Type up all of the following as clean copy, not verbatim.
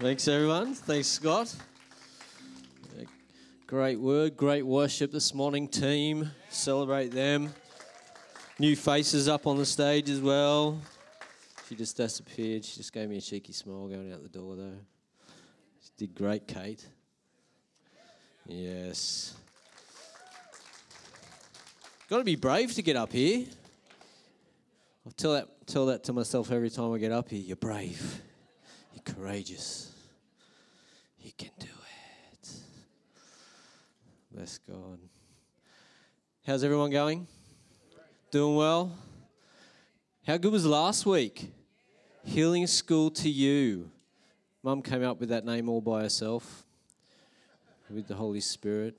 Thanks, everyone. Thanks, Scott. Great word, great worship this morning, team. Celebrate them. New faces up on the stage as well. She just disappeared. She just gave me a cheeky smile going out the door, though. She did great, Kate. Yes. Got to be brave to get up here. I tell that to myself every time I get up here. You're brave. You're courageous. You can do it. Bless God. How's everyone going? Doing well? How good was last week? Healing School to You. Mum came up with that name all by herself with the Holy Spirit.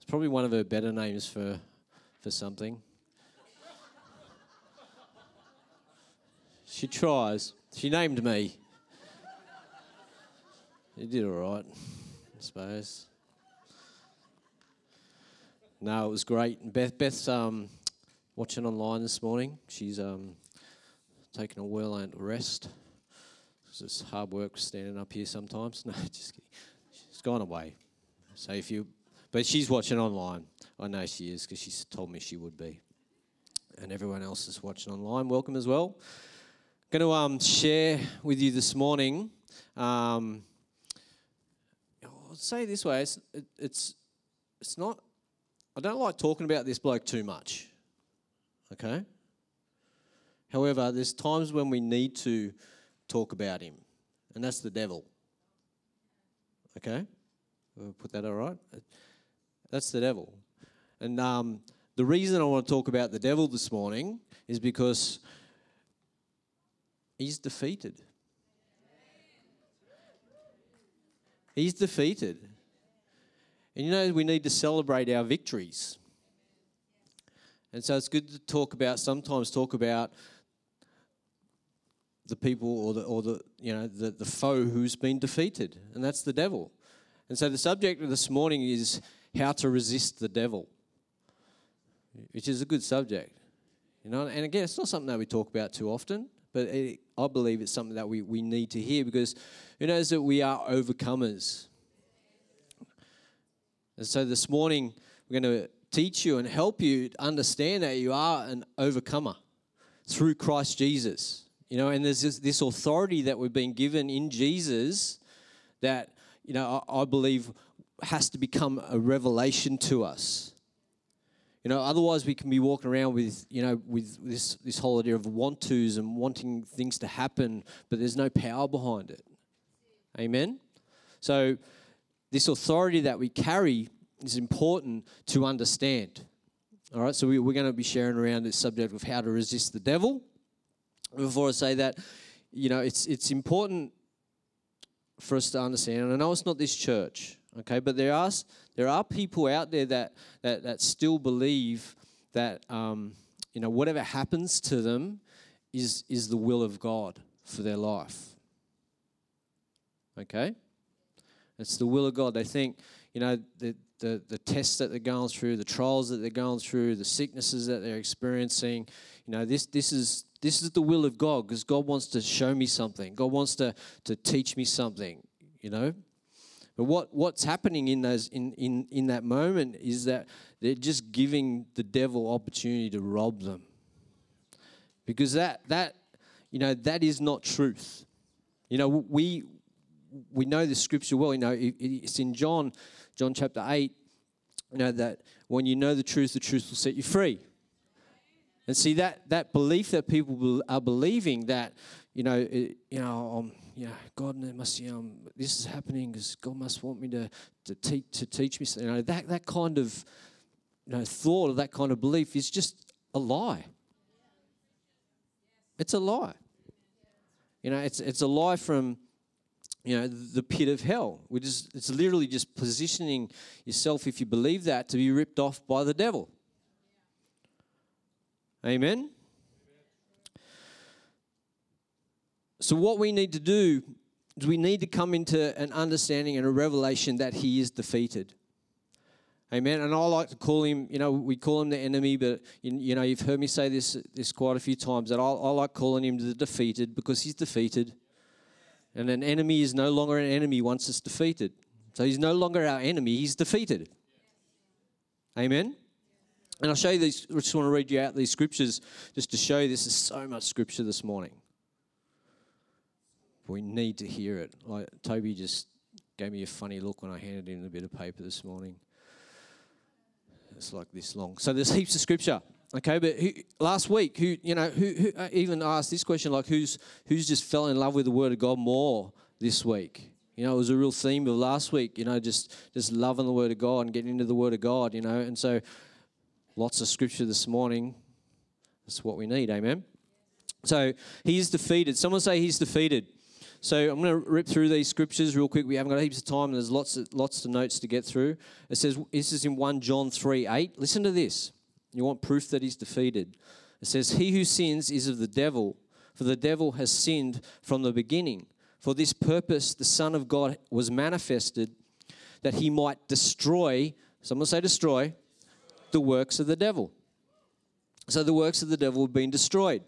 It's probably one of her better names for something. She tries. She named me. It did all right, I suppose. No, it was great. Beth's watching online this morning. She's taking a well-earned rest. It's hard work standing up here sometimes. No, just kidding. She's gone away. So but she's watching online. I know she is because she's told me she would be. And everyone else is watching online. Welcome as well. Going to share with you this morning. I'll say it this way: it's not. I don't like talking about this bloke too much. Okay. However, there's times when we need to talk about him, and that's the devil. Okay, we'll put that all right. That's the devil, and the reason I want to talk about the devil this morning is because he's defeated. He's defeated. And you know, we need to celebrate our victories. And so it's good to sometimes talk about the people or the foe who's been defeated, and that's the devil. And so the subject of this morning is how to resist the devil, which is a good subject. You know, and again, it's not something that we talk about too often. But I believe it's something that we need to hear, because it knows that we are overcomers. And so this morning, we're going to teach you and help you understand that you are an overcomer through Christ Jesus. You know, and there's this authority that we've been given in Jesus that, you know, I believe has to become a revelation to us. You know, otherwise we can be walking around with this whole idea of want-tos and wanting things to happen, but there's no power behind it. Amen? So this authority that we carry is important to understand. All right, so we're going to be sharing around this subject of how to resist the devil. Before I say that, you know, it's important for us to understand, and I know it's not this church, okay, but there are people out there that still believe that you know, whatever happens to them is the will of God for their life. Okay, it's the will of God. They think, you know, the tests that they're going through, the trials that they're going through, the sicknesses that they're experiencing, you know, this is the will of God, because God wants to show me something. God wants to teach me something. You know. But what's happening in that moment is that they're just giving the devil opportunity to rob them, because that is not truth. You know, we know the scripture well. You know, it's in John chapter 8. You know that when you know the truth will set you free. And see that belief that people are believing that, you know, God must, this is happening because God must want me to teach me. You know, that kind of, you know, thought or that kind of belief is just a lie. It's a lie. You know, it's a lie from, you know, the pit of hell. It's literally just positioning yourself, if you believe that, to be ripped off by the devil. Amen. So what we need to do is we need to come into an understanding and a revelation that he is defeated. Amen. And I like to call him, you know, we call him the enemy, but, you know, you've heard me say this quite a few times, that I like calling him the defeated, because he's defeated. And an enemy is no longer an enemy once it's defeated. So he's no longer our enemy, he's defeated. Amen? And I'll show you these, I just want to read you out these scriptures just to show you this is so much scripture this morning. We need to hear it. Like Toby just gave me a funny look when I handed him a bit of paper this morning. It's like this long. So there's heaps of scripture. Okay, but last week, who I even asked this question, like who's just fell in love with the Word of God more this week? You know, it was a real theme of last week, you know, just loving the Word of God and getting into the Word of God, you know. And so lots of scripture this morning. That's what we need, amen? So he is defeated. Someone say he's defeated. So I'm going to rip through these scriptures real quick. We haven't got heaps of time. And there's lots of notes to get through. It says, this is in 1 John 3:8. Listen to this. You want proof that he's defeated. It says, he who sins is of the devil, for the devil has sinned from the beginning. For this purpose, the Son of God was manifested, that he might destroy, someone say destroy, the works of the devil. So the works of the devil have been destroyed.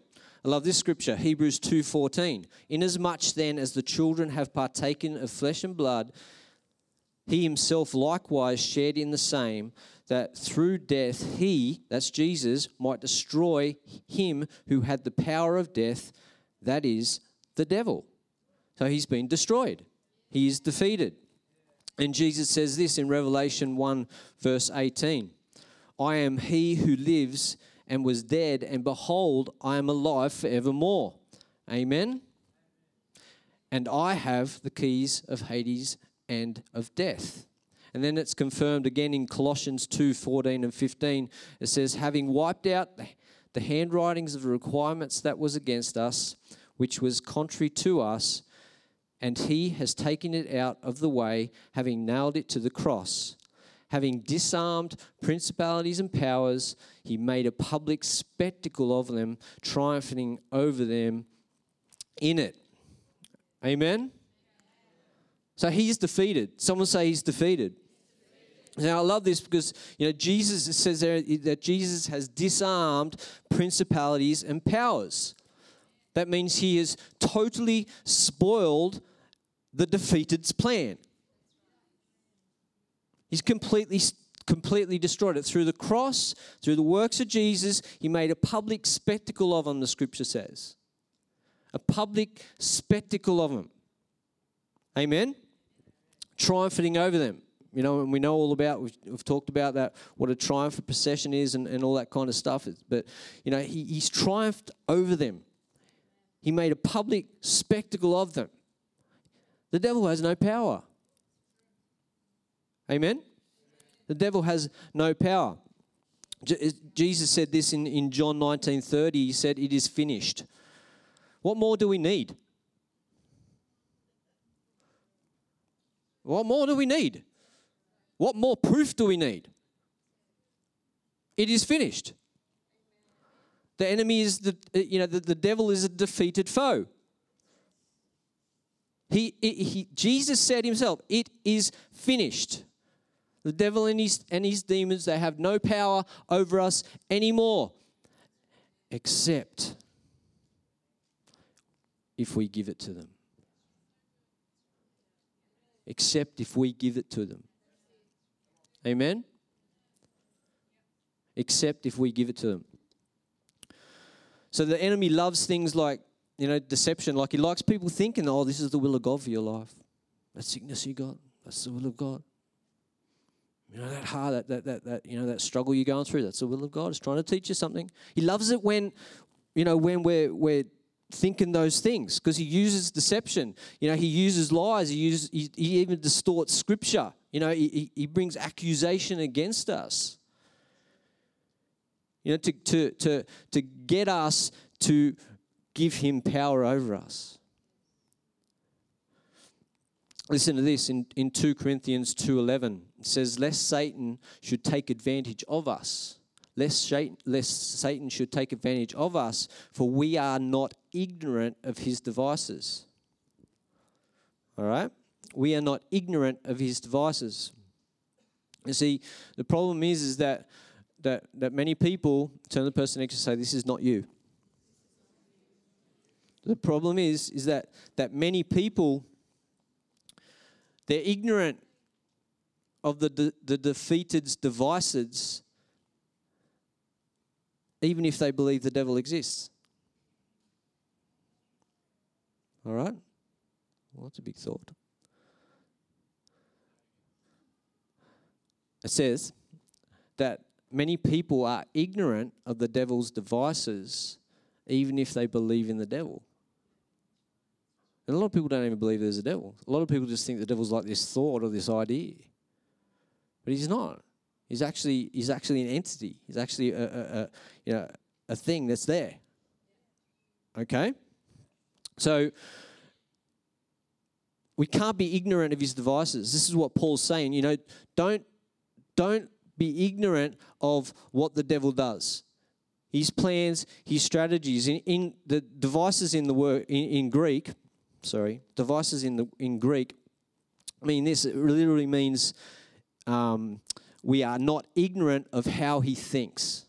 I love this scripture, Hebrews 2:14. Inasmuch then as the children have partaken of flesh and blood, he himself likewise shared in the same, that through death he, that's Jesus, might destroy him who had the power of death, that is, the devil. So he's been destroyed. He is defeated. And Jesus says this in Revelation 1, verse 18. I am he who lives and was dead, and behold, I am alive forevermore. Amen? And I have the keys of Hades and of death. And then it's confirmed again in Colossians 2:14 and 15. It says, having wiped out the handwritings of the requirements that was against us, which was contrary to us, and he has taken it out of the way, having nailed it to the cross. Having disarmed principalities and powers, he made a public spectacle of them, triumphing over them in it. Amen? So he is defeated. Someone say he's defeated. Now, I love this because, you know, Jesus, it says there that Jesus has disarmed principalities and powers. That means he has totally spoiled the defeated's plan. He's completely destroyed it. Through the cross, through the works of Jesus, he made a public spectacle of them, the scripture says. A public spectacle of them. Amen? Triumphing over them. You know, and we know all about, we've talked about that, what a triumph of procession is and all that kind of stuff. But, you know, he's triumphed over them. He made a public spectacle of them. The devil has no power. Amen? The devil has no power. Jesus said this in John 19:30. He said, it is finished. What more do we need? What more do we need? What more proof do we need? It is finished. The enemy is, the devil is a defeated foe. Jesus said himself, it is finished. The devil and his demons, they have no power over us anymore, except if we give it to them. Except if we give it to them. Amen? Except if we give it to them. So the enemy loves things like, you know, deception. Like he likes people thinking, oh, this is the will of God for your life. That sickness you got, that's the will of God. You know, that hard, that you know, that struggle you're going through, that's the will of God. It's trying to teach you something. He loves it when, you know, when we're thinking those things, because he uses deception. You know, he uses lies. He even distorts scripture. You know, he brings accusation against us. You know, to get us to give him power over us. Listen to this in 2 Corinthians 2:11. It says, lest Satan should take advantage of us. Lest Satan should take advantage of us, for we are not ignorant of his devices. All right? We are not ignorant of his devices. You see, the problem is that many people turn to the person next to say, this is not you. The problem is that many people, they're ignorant of the defeated's devices, even if they believe the devil exists. All right? Well, that's a big thought. It says that many people are ignorant of the devil's devices, even if they believe in the devil. And a lot of people don't even believe there's a devil. A lot of people just think the devil's like this thought or this idea. But he's not. He's actually an entity. He's actually a thing that's there. Okay? So we can't be ignorant of his devices. This is what Paul's saying. You know, don't be ignorant of what the devil does. His plans, his strategies. In the devices in the word in Greek, devices in Greek. I mean, this it literally means we are not ignorant of how he thinks.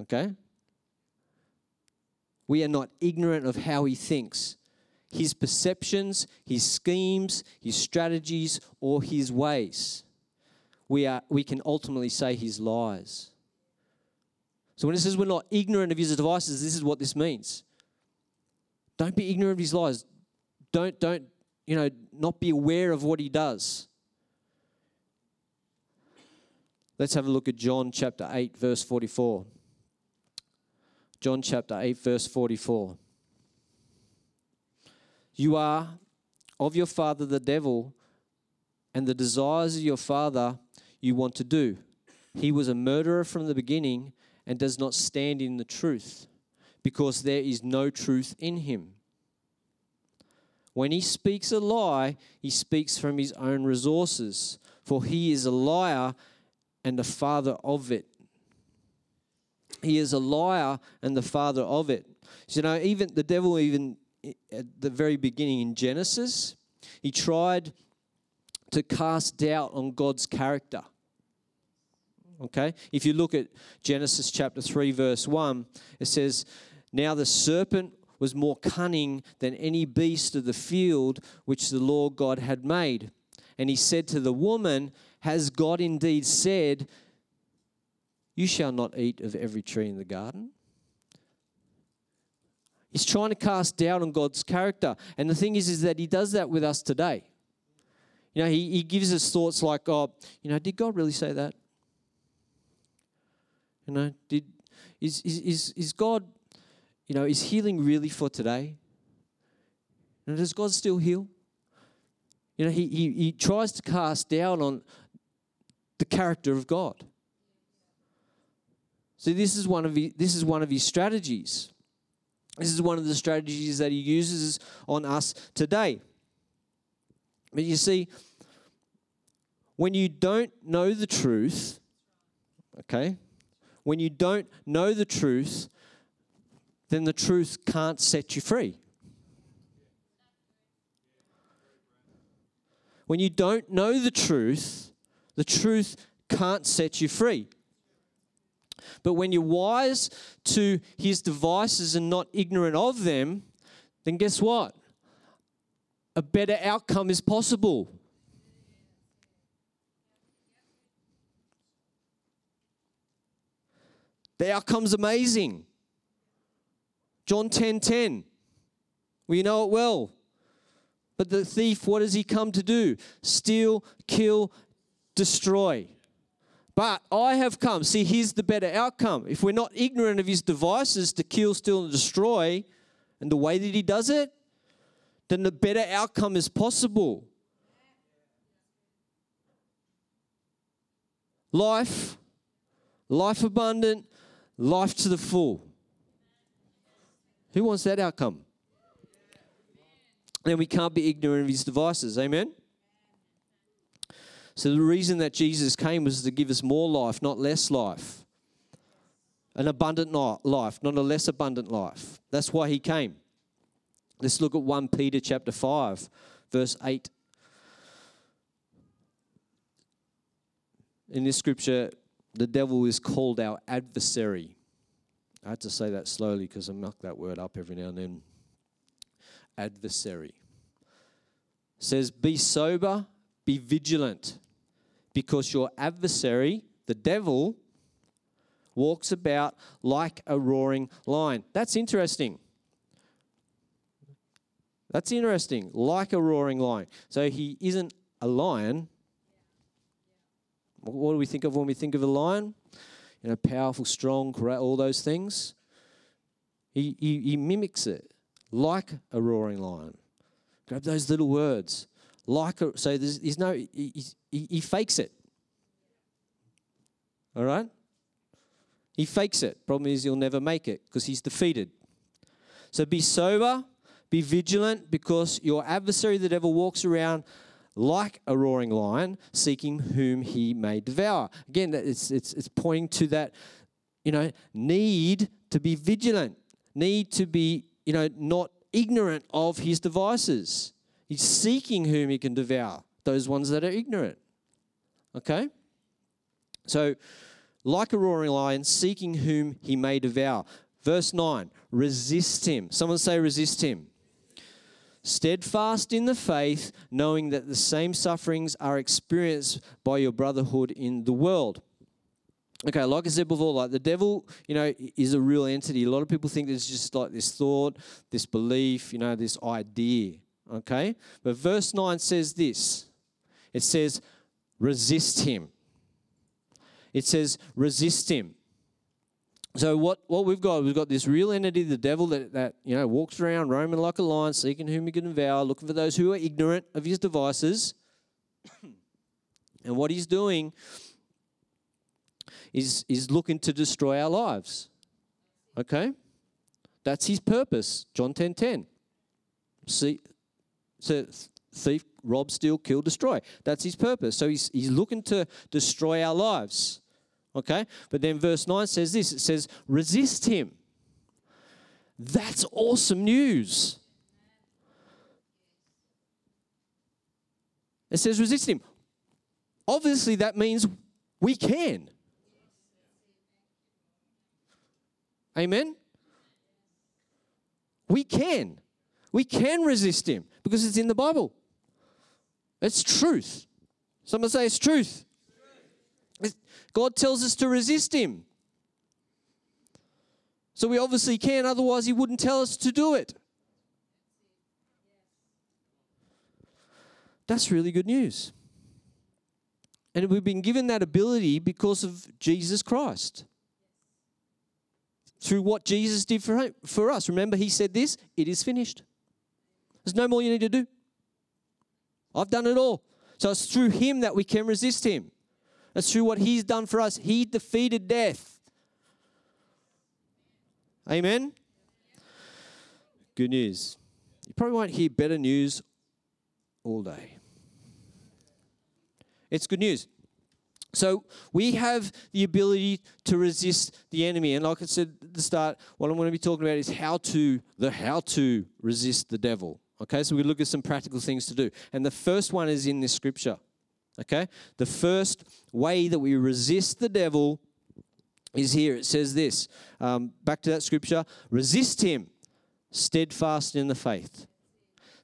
Okay? We are not ignorant of how he thinks. His perceptions, his schemes, his strategies, or his ways. We can ultimately say his lies. So when it says we're not ignorant of his devices, this is what this means. Don't be ignorant of his lies. Don't not be aware of what he does. Let's have a look at John chapter 8, verse 44. John chapter 8, verse 44. You are of your father the devil, and the desires of your father you want to do. He was a murderer from the beginning and does not stand in the truth, because there is no truth in him. When he speaks a lie, he speaks from his own resources, for he is a liar and the father of it. He is a liar and the father of it. So, you know, even the devil, at the very beginning in Genesis, he tried to cast doubt on God's character. Okay? If you look at Genesis chapter 3, verse 1, it says, Now the serpent was more cunning than any beast of the field which the Lord God had made. And he said to the woman, Has God indeed said, You shall not eat of every tree in the garden? He's trying to cast doubt on God's character. And the thing is that he does that with us today. You know, he gives us thoughts like, did God really say that? You know, is God, is healing really for today? You know, does God still heal? You know, he tries to cast doubt on the character of God. So this is one of his strategies. This is one of the strategies that he uses on us today. But you see, when you don't know the truth, okay? When you don't know the truth, then the truth can't set you free. When you don't know the truth can't set you free. But when you're wise to his devices and not ignorant of them, then guess what? A better outcome is possible. The outcome's amazing. John 10:10. We know it well. But the thief, what does he come to do? Steal, kill, destroy. But I have come. See, here's the better outcome. If we're not ignorant of his devices to kill, steal, and destroy, and the way that he does it, then the better outcome is possible. Life abundant, life to the full. Who wants that outcome? And we can't be ignorant of his devices. Amen? So the reason that Jesus came was to give us more life, not less life. An abundant life, not a less abundant life. That's why he came. Let's look at 1 Peter chapter 5, verse 8. In this scripture, the devil is called our adversary. I had to say that slowly because I muck that word up every now and then. Adversary. It says, be sober, be vigilant, because your adversary, the devil, walks about like a roaring lion. That's interesting. That's interesting. Like a roaring lion. So he isn't a lion. What do we think of when we think of a lion? You know, powerful, strong, all those things. He mimics it. Like a roaring lion. Grab those little words. Like a, so there's no, he fakes it. All right? He fakes it. Problem is he'll never make it because he's defeated. So be sober. Be vigilant, because your adversary, the devil, walks around like a roaring lion, seeking whom he may devour. Again, it's pointing to that, you know, need to be vigilant, need to be, you know, not ignorant of his devices. He's seeking whom he can devour, those ones that are ignorant. Okay? So, like a roaring lion, seeking whom he may devour. Verse 9, resist him. Someone say resist him. Steadfast in the faith, knowing that the same sufferings are experienced by your brotherhood in the world. Okay, like I said before, like the devil, you know, is a real entity. A lot of people think it's just like this thought, this belief, you know, this idea, okay? But verse 9 says this. It says, resist him. It says, resist him. So what we've got this real entity, the devil, that you know walks around roaming like a lion, seeking whom he can devour, looking for those who are ignorant of his devices. And what he's doing is looking to destroy our lives. Okay? That's his purpose, John 10:10. See, so thief, rob, steal, kill, destroy. That's his purpose. So he's looking to destroy our lives. Okay, but then verse 9 says this, it says, resist him. That's awesome news. It says resist him. Obviously, that means we can. Amen? We can. We can resist him because it's in the Bible. It's truth. Someone say it's truth. God tells us to resist him. So we obviously can, otherwise he wouldn't tell us to do it. That's really good news. And we've been given that ability because of Jesus Christ. Through what Jesus did for us. Remember, he said this, it is finished. There's no more you need to do. I've done it all. So it's through him that we can resist him. That's through what he's done for us. He defeated death. Amen? Good news. You probably won't hear better news all day. It's good news. So we have the ability to resist the enemy. And like I said at the start, what I'm going to be talking about is how to resist the devil. Okay, so we look at some practical things to do. And the first one is in this scripture. Okay, the first way that we resist the devil is here. It says this, back to that scripture, resist him, steadfast in the faith.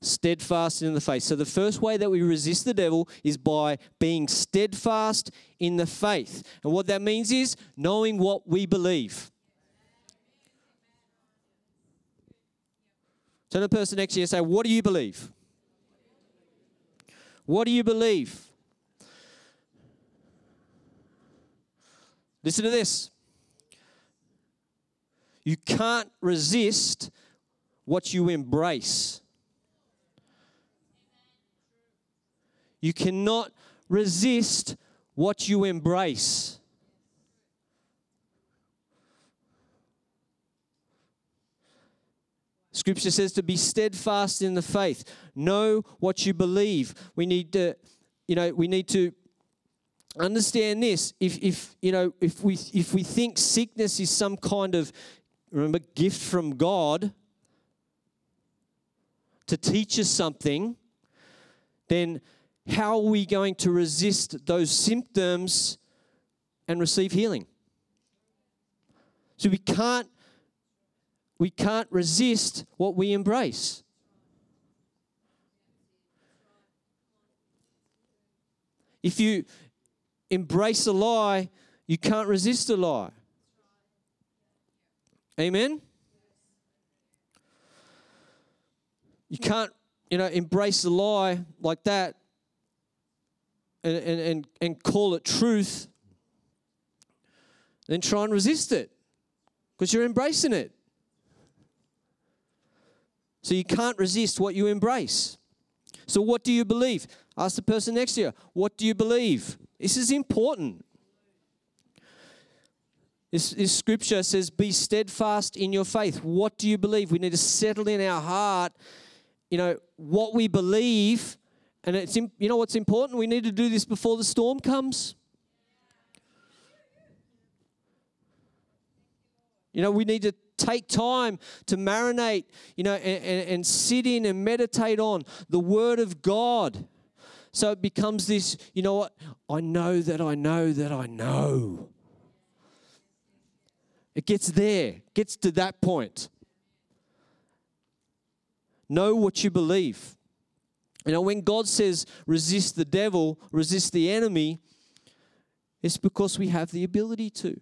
Steadfast in the faith. So the first way that we resist the devil is by being steadfast in the faith. And what that means is knowing what we believe. Turn to the person next to you and say, what do you believe? What do you believe? Listen to this. You can't resist what you embrace. You cannot resist what you embrace. Scripture says to be steadfast in the faith. Know what you believe. We need to understand this. If we think sickness is some kind of, remember, gift from God to teach us something, then how are we going to resist those symptoms and receive healing? So we can't We can't resist what we embrace. If you embrace a lie, you can't resist a lie. Amen? You can't, embrace a lie like that and call it truth, then try and resist it because you're embracing it. So you can't resist what you embrace. So what do you believe? Ask the person next to you, what do you believe? This is important. This scripture says, be steadfast in your faith. What do you believe? We need to settle in our heart, what we believe. And it's what's important? We need to do this before the storm comes. We need to take time to marinate, and sit in and meditate on the Word of God. So it becomes this, I know that I know that I know. It gets to that point. Know what you believe. When God says resist the devil, resist the enemy, it's because we have the ability to.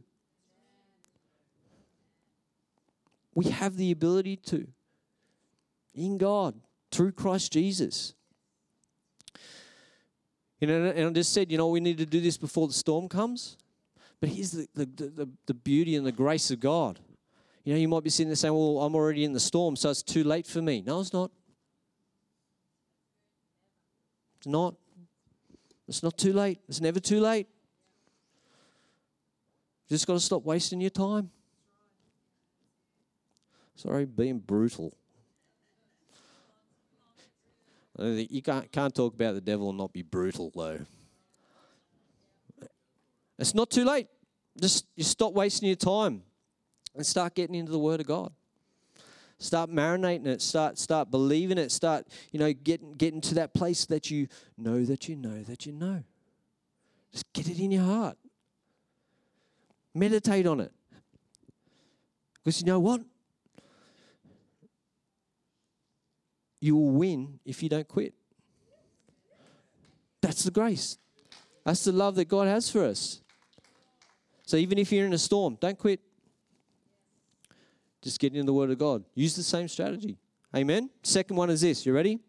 We have the ability to, in God, through Christ Jesus. And I just said, we need to do this before the storm comes. But here's the beauty and the grace of God. You might be sitting there saying, well, I'm already in the storm, so it's too late for me. No, it's not. It's not. It's not too late. It's never too late. You just got to stop wasting your time. Sorry, being brutal. You can't talk about the devil and not be brutal, though. It's not too late. Just you stop wasting your time and start getting into the Word of God. Start marinating it. Start believing it. Start, getting to that place that you know that you know that you know. Just get it in your heart. Meditate on it. Because you know what? You will win if you don't quit. That's the grace. That's the love that God has for us. So even if you're in a storm, don't quit. Just get into the Word of God. Use the same strategy. Amen? Second one is this. You ready?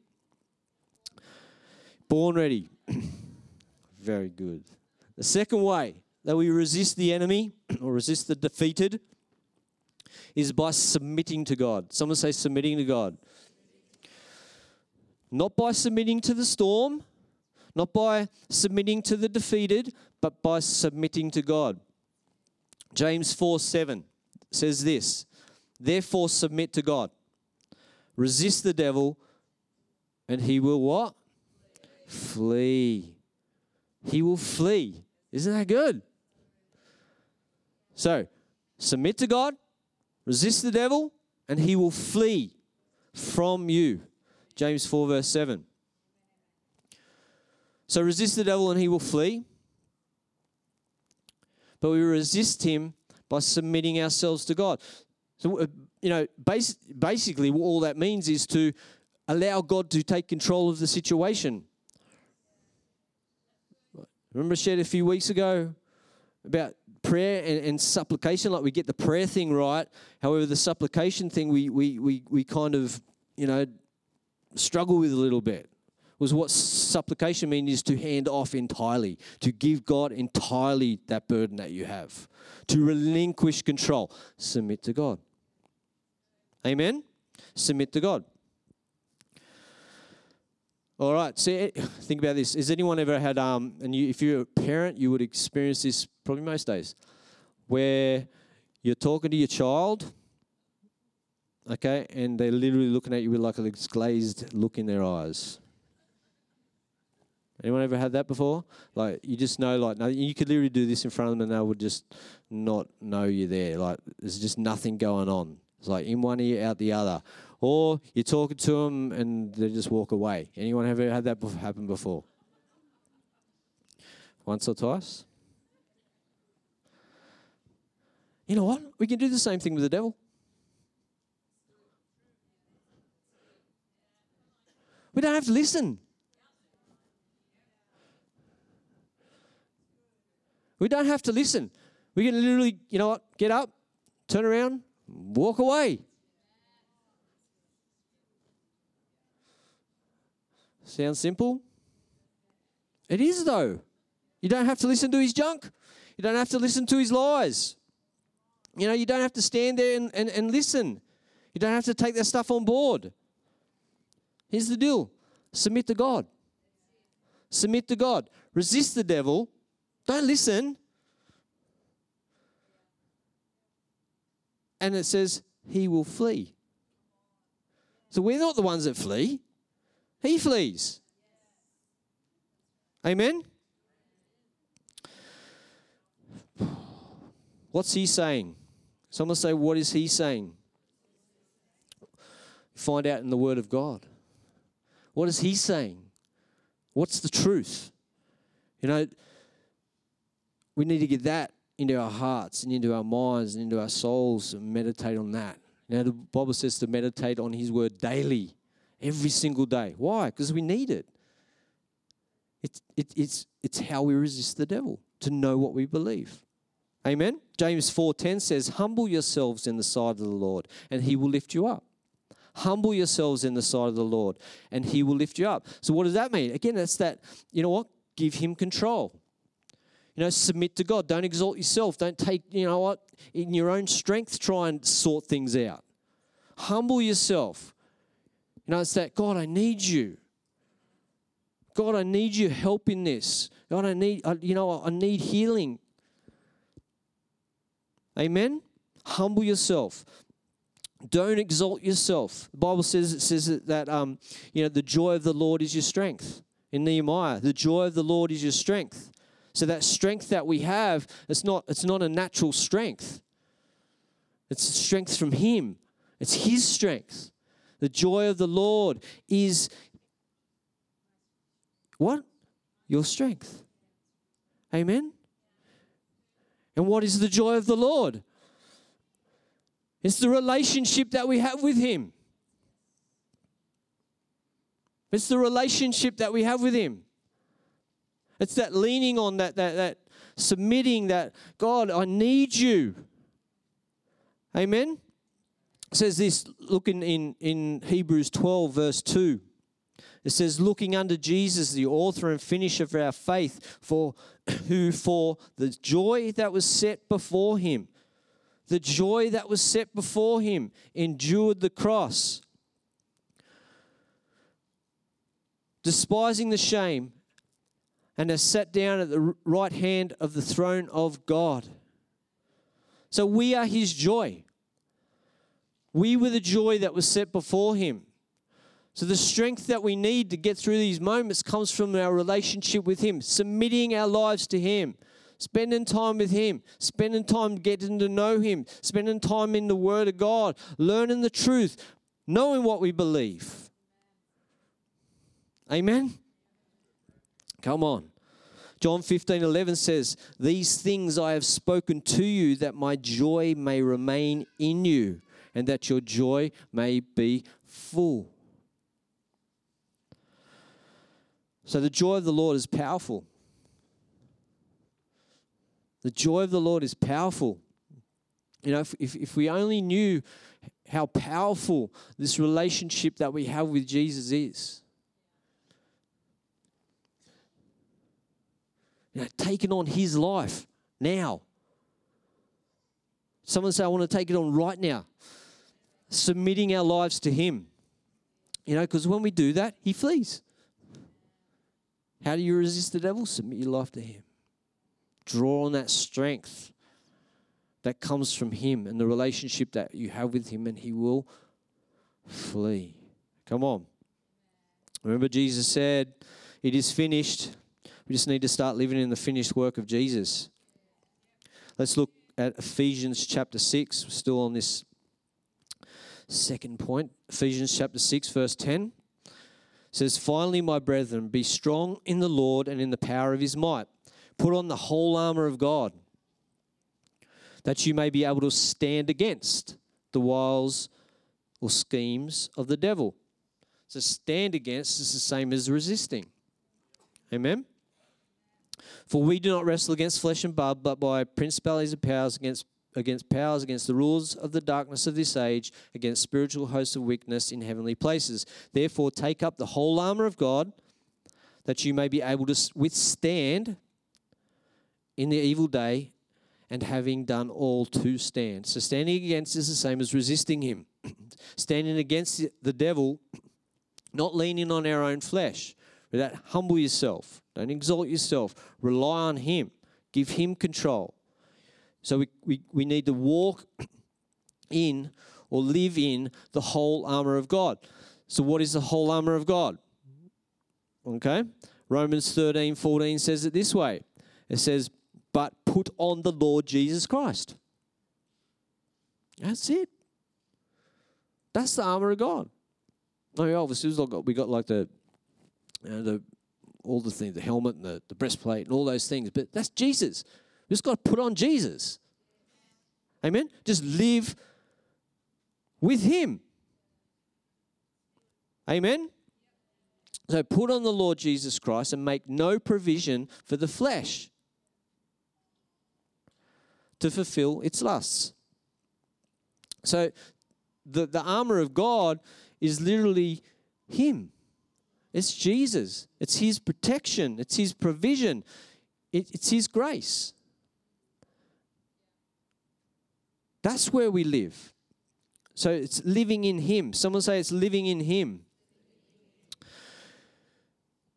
Born ready. Very good. The second way that we resist the enemy or resist the defeated is by submitting to God. Someone say submitting to God. Not by submitting to the storm. Not by submitting to the defeated, but by submitting to God. James 4:7 says this, therefore submit to God. Resist the devil, and he will what? Flee. He will flee. Isn't that good? So, submit to God, resist the devil, and he will flee from you. James 4 verse 7. So resist the devil and he will flee. But we resist him by submitting ourselves to God. So, basically all that means is to allow God to take control of the situation. Remember I shared a few weeks ago about prayer and supplication, like we get the prayer thing right. However, the supplication thing we kind of, struggle with a little bit. Was what supplication means is to hand off entirely, to give God entirely that burden that you have, to relinquish control. Submit to God. Amen? Submit to God. All right, so think about this. Has anyone ever had, if you're a parent, you would experience this probably most days, where you're talking to your child, okay, and they're literally looking at you with like a glazed look in their eyes. Anyone ever had that before? Like, you just know, like, no, you could literally do this in front of them and they would just not know you're there. Like, there's just nothing going on. It's like in one ear, out the other. Or you're talking to them and they just walk away. Anyone ever had that happen before? Once or twice? You know what? We can do the same thing with the devil. We don't have to listen. We don't have to listen. We can literally, you know what, get up, turn around, walk away. Sounds simple? It is, though. You don't have to listen to his junk. You don't have to listen to his lies. You know, you don't have to stand there and listen. You don't have to take that stuff on board. Here's the deal. Submit to God. Submit to God. Resist the devil. Don't listen. And it says, he will flee. So we're not the ones that flee. He flees. Amen? What's he saying? Someone say, what is he saying? Find out in the Word of God. What is he saying? What's the truth? You know, we need to get that into our hearts and into our minds and into our souls and meditate on that. You know, the Bible says to meditate on his Word daily. Every single day. Why? Because we need it. It's how we resist the devil, to know what we believe. Amen? James 4:10 says, humble yourselves in the sight of the Lord, and he will lift you up. Humble yourselves in the sight of the Lord, and he will lift you up. So what does that mean? Again, that's that, you know what? Give him control. You know, submit to God. Don't exalt yourself. Don't take, you know what? In your own strength, try and sort things out. Humble yourself. You know, it's that, God, I need you. God, I need your help in this. God, I need healing. Amen? Humble yourself. Don't exalt yourself. The Bible says that you know, the joy of the Lord is your strength. In Nehemiah, the joy of the Lord is your strength. So that strength that we have, it's not a natural strength. It's strength from him. It's his strength. The joy of the Lord is what? Your strength. Amen? And what is the joy of the Lord? It's the relationship that we have with him. It's the relationship that we have with him. It's that leaning on, that submitting, that, God, I need you. Amen? It says this, look in Hebrews 12, verse 2. It says, looking unto Jesus, the author and finisher of our faith, for the joy that was set before him, endured the cross, despising the shame, and has sat down at the right hand of the throne of God. So we are his joy. We were the joy that was set before him. So the strength that we need to get through these moments comes from our relationship with him, submitting our lives to him, spending time with him, spending time getting to know him, spending time in the Word of God, learning the truth, knowing what we believe. Amen? Come on. John 15:11 says, these things I have spoken to you, that my joy may remain in you, and that your joy may be full. So the joy of the Lord is powerful. The joy of the Lord is powerful. You know, if we only knew how powerful this relationship that we have with Jesus is. You know, taking on his life now. Someone say, I want to take it on right now. Submitting our lives to him. You know, because when we do that, he flees. How do you resist the devil? Submit your life to him. Draw on that strength that comes from him and the relationship that you have with him, and he will flee. Come on. Remember, Jesus said, it is finished. We just need to start living in the finished work of Jesus. Let's look at Ephesians chapter 6. We're still on this second point. Ephesians chapter 6, verse 10. It says, finally, my brethren, be strong in the Lord and in the power of his might. Put on the whole armor of God, that you may be able to stand against the wiles or schemes of the devil. So stand against is the same as resisting. Amen? For we do not wrestle against flesh and blood, but by principalities and powers, against powers, against the rulers of the darkness of this age, against spiritual hosts of wickedness in heavenly places. Therefore, take up the whole armor of God, that you may be able to withstand in the evil day, and having done all to stand. So standing against is the same as resisting him. Standing against the devil, not leaning on our own flesh, but that humble yourself. Don't exalt yourself. Rely on him. Give him control. So we need to walk in or live in the whole armor of God. So what is the whole armor of God? Okay. Romans 13:14 says it this way. It says, but put on the Lord Jesus Christ. That's it. That's the armor of God. I mean, obviously, we got like all the things, the helmet and the breastplate and all those things. But that's Jesus. We just got to put on Jesus. Amen? Just live with him. Amen? So put on the Lord Jesus Christ and make no provision for the flesh to fulfill its lusts. So the armor of God is literally him. It's Jesus. It's his protection. It's his provision. It's his grace. That's where we live. So it's living in him. Someone say it's living in him.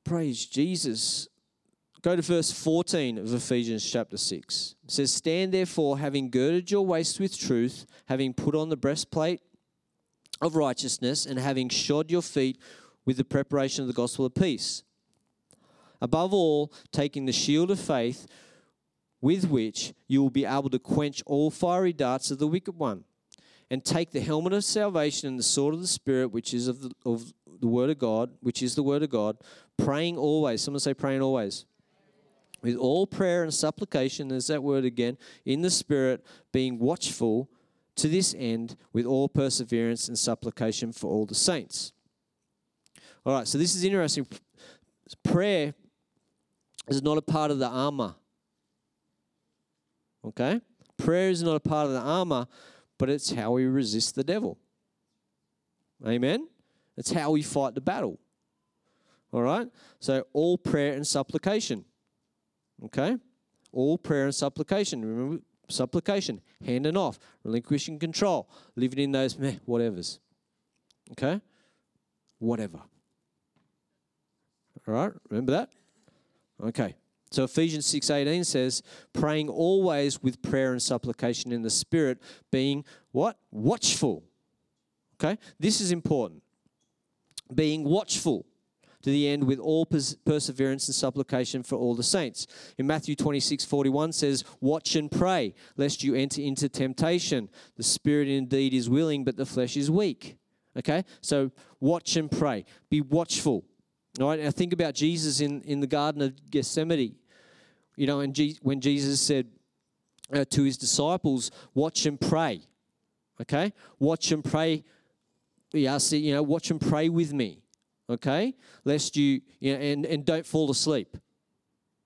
Praise Jesus. Go to verse 14 of Ephesians chapter 6. It says, stand therefore, having girded your waist with truth, having put on the breastplate of righteousness, and having shod your feet with the preparation of the gospel of peace. Above all, taking the shield of faith, with which you will be able to quench all fiery darts of the wicked one, and take the helmet of salvation and the sword of the Spirit, which is of the word of God, which is the word of God, praying always. Someone say praying always. With all prayer and supplication, there's that word again, in the Spirit, being watchful to this end with all perseverance and supplication for all the saints. All right, so this is interesting. Prayer is not a part of the armor. Okay? Prayer is not a part of the armor, but it's how we resist the devil. Amen? It's how we fight the battle. All right? So all prayer and supplication. Okay? All prayer and supplication. Remember, supplication, handing off, relinquishing control, living in those whatevers. Okay? Whatever. All right? Remember that? Okay. So Ephesians 6:18 says, praying always with prayer and supplication in the Spirit, being what? Watchful. Okay? This is important. Being watchful to the end with all perseverance and supplication for all the saints. In Matthew 26:41 says, watch and pray, lest you enter into temptation. The spirit indeed is willing, but the flesh is weak. Okay? So watch and pray. Be watchful. All right? Now think about Jesus in the Garden of Gethsemane. You know, and when Jesus said to his disciples, watch and pray. Okay? Watch and pray. He asked, you know, watch and pray with me. Okay, lest you don't fall asleep.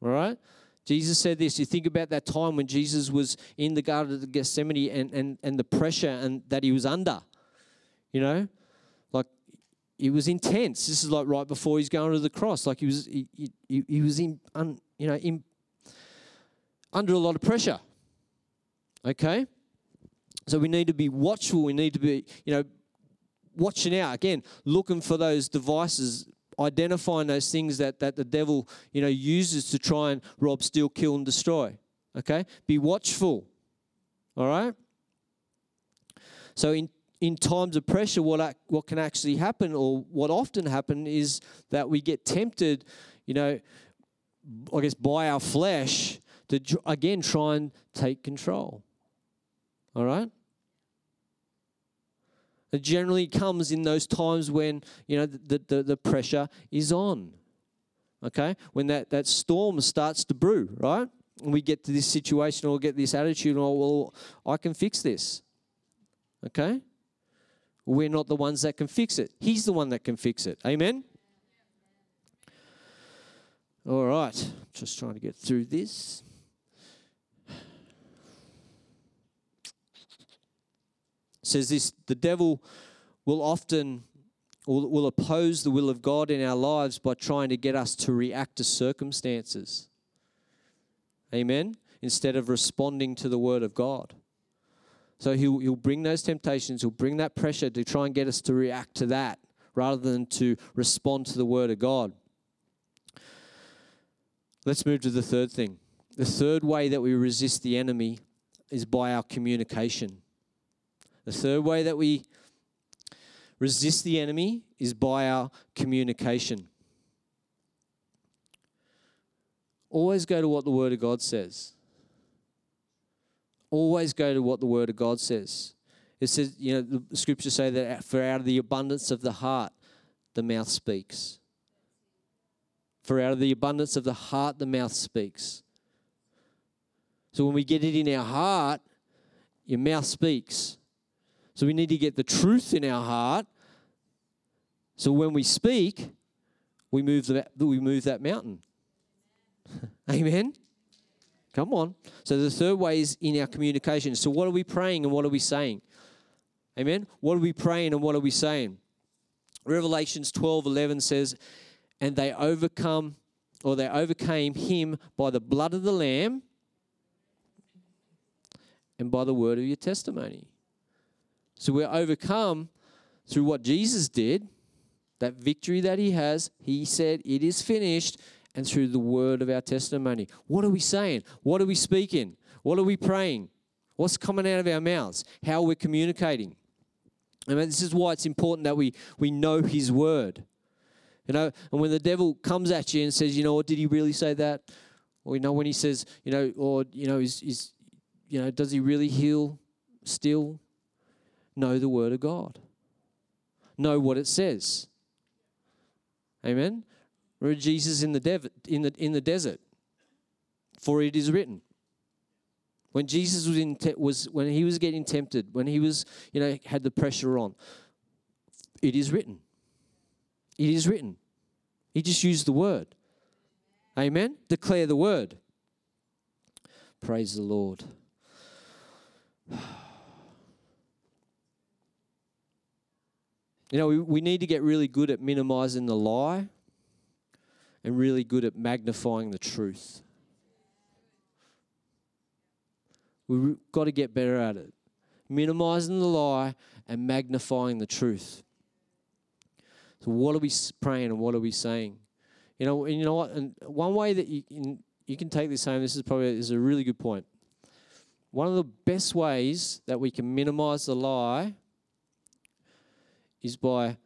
All right, Jesus said this. You think about that time when Jesus was in the Garden of Gethsemane and the pressure and that he was under. You know, like it was intense. This is like right before he's going to the cross. Like he was under a lot of pressure. Okay, so we need to be watchful. We need to be watching out, again, looking for those devices, identifying those things that the devil, uses to try and rob, steal, kill, and destroy, okay? Be watchful, all right? So in times of pressure, what can actually happen or what often happens is that we get tempted, by our flesh to, again, try and take control, all right? It generally comes in those times when, the pressure is on, okay? When that storm starts to brew, right? And we get to this situation or get this attitude, I can fix this, okay? We're not the ones that can fix it. He's the one that can fix it. Amen? All right. Just trying to get through this. It says this, the devil will often will oppose the will of God in our lives by trying to get us to react to circumstances. Amen? Instead of responding to the word of God. So he'll bring those temptations, he'll bring that pressure to try and get us to react to that rather than to respond to the word of God. Let's move to the third thing. The third way that we resist the enemy is by our communication. The third way that we resist the enemy is by our communication. Always go to what the Word of God says. Always go to what the Word of God says. It says, you know, the Scriptures say that for out of the abundance of the heart, the mouth speaks. For out of the abundance of the heart, the mouth speaks. So when we get it in our heart, your mouth speaks. So we need to get the truth in our heart. So when we speak, we move that mountain. Amen? Come on. So the third way is in our communication. So what are we praying and what are we saying? Amen? What are we praying and what are we saying? Revelations 12:11 says, and they overcame him by the blood of the Lamb and by the word of your testimony. So we're overcome through what Jesus did, that victory that he has. He said, it is finished, and through the word of our testimony. What are we saying? What are we speaking? What are we praying? What's coming out of our mouths? How we're communicating. I mean, this is why it's important that we know his word. You know, and when the devil comes at you and says, you know, or did he really say that? Or, you know, when he says, you know, or, you know, is you know, does he really heal still? Know the word of God. Know what it says. Amen. Remember Jesus in the desert. For it is written. When Jesus when he was getting tempted, when he was, you know, had the pressure on, it is written. It is written. He just used the word. Amen. Declare the word. Praise the Lord. You know, we need to get really good at minimizing the lie and really good at magnifying the truth. We've got to get better at it. Minimizing the lie and magnifying the truth. So what are we praying and what are we saying? You know, and you know what? And one way that you can take this home, this is a really good point. One of the best ways that we can minimize the lie is by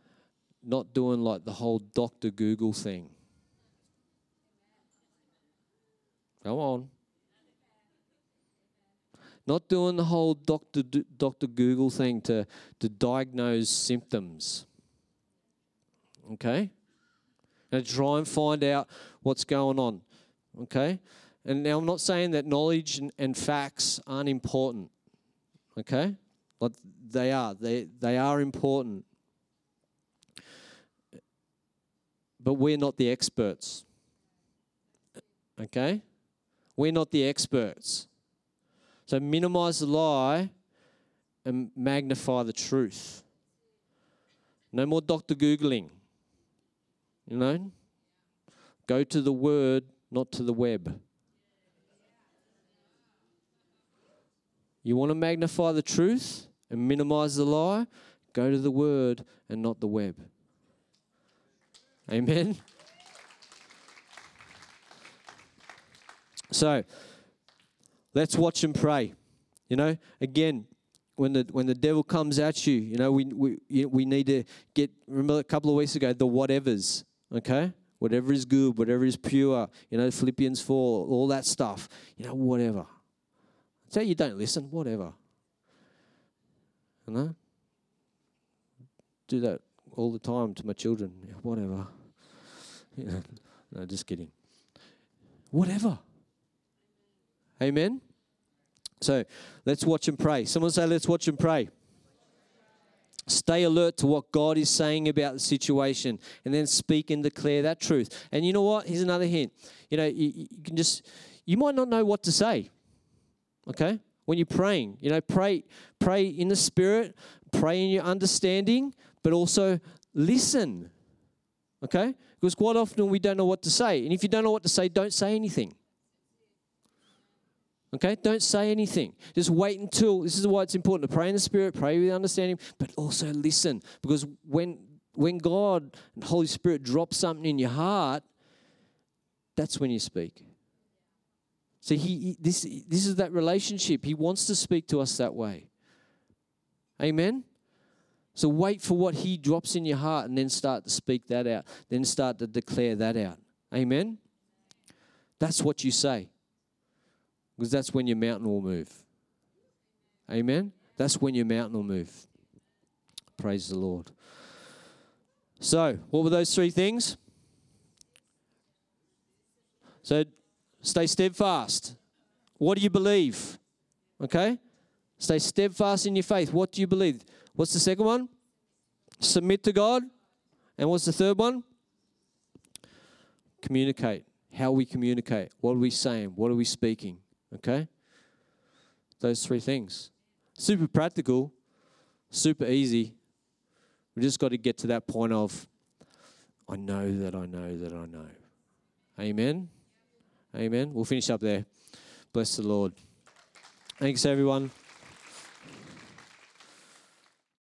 not doing like the whole Dr. Google thing. Come on. Not doing the whole Dr. Google thing to diagnose symptoms. Okay? And try and find out what's going on. Okay? And now I'm not saying that knowledge and facts aren't important. Okay? But they are. They are important. But we're not the experts. Okay? We're not the experts. So minimize the lie and magnify the truth. No more Dr. Googling. You know? Go to the word, not to the web. You want to magnify the truth and minimize the lie? Go to the word and not the web. Amen? So, let's watch and pray. You know, again, when the devil comes at you, you know, we need to get, remember a couple of weeks ago, the whatevers, okay? Whatever is good, whatever is pure, you know, Philippians 4, all that stuff, you know, whatever. So you don't listen, whatever. You know? Do that all the time to my children, yeah, whatever. You know, no, just kidding. Whatever. Amen? So, let's watch and pray. Someone say, let's watch and pray. Stay alert to what God is saying about the situation, and then speak and declare that truth. And you know what? Here's another hint. You know, you can just, you might not know what to say, okay? When you're praying, you know, pray in the Spirit, pray in your understanding, but also listen, okay? Because quite often we don't know what to say. And if you don't know what to say, don't say anything. Okay, don't say anything. Just wait until, this is why it's important to pray in the Spirit, pray with understanding, but also listen. Because when God and Holy Spirit drops something in your heart, that's when you speak. So this is that relationship. He wants to speak to us that way. Amen? So wait for what He drops in your heart and then start to speak that out. Then start to declare that out. Amen? That's what you say. Because that's when your mountain will move. Amen? That's when your mountain will move. Praise the Lord. So, what were those three things? So, stay steadfast. What do you believe? Okay? Stay steadfast in your faith. What do you believe? What's the second one? Submit to God. And what's the third one? Communicate. How we communicate. What are we saying? What are we speaking? Okay? Those three things. Super practical, super easy. We just got to get to that point of, I know that I know that I know. Amen? Amen? We'll finish up there. Bless the Lord. Thanks, everyone.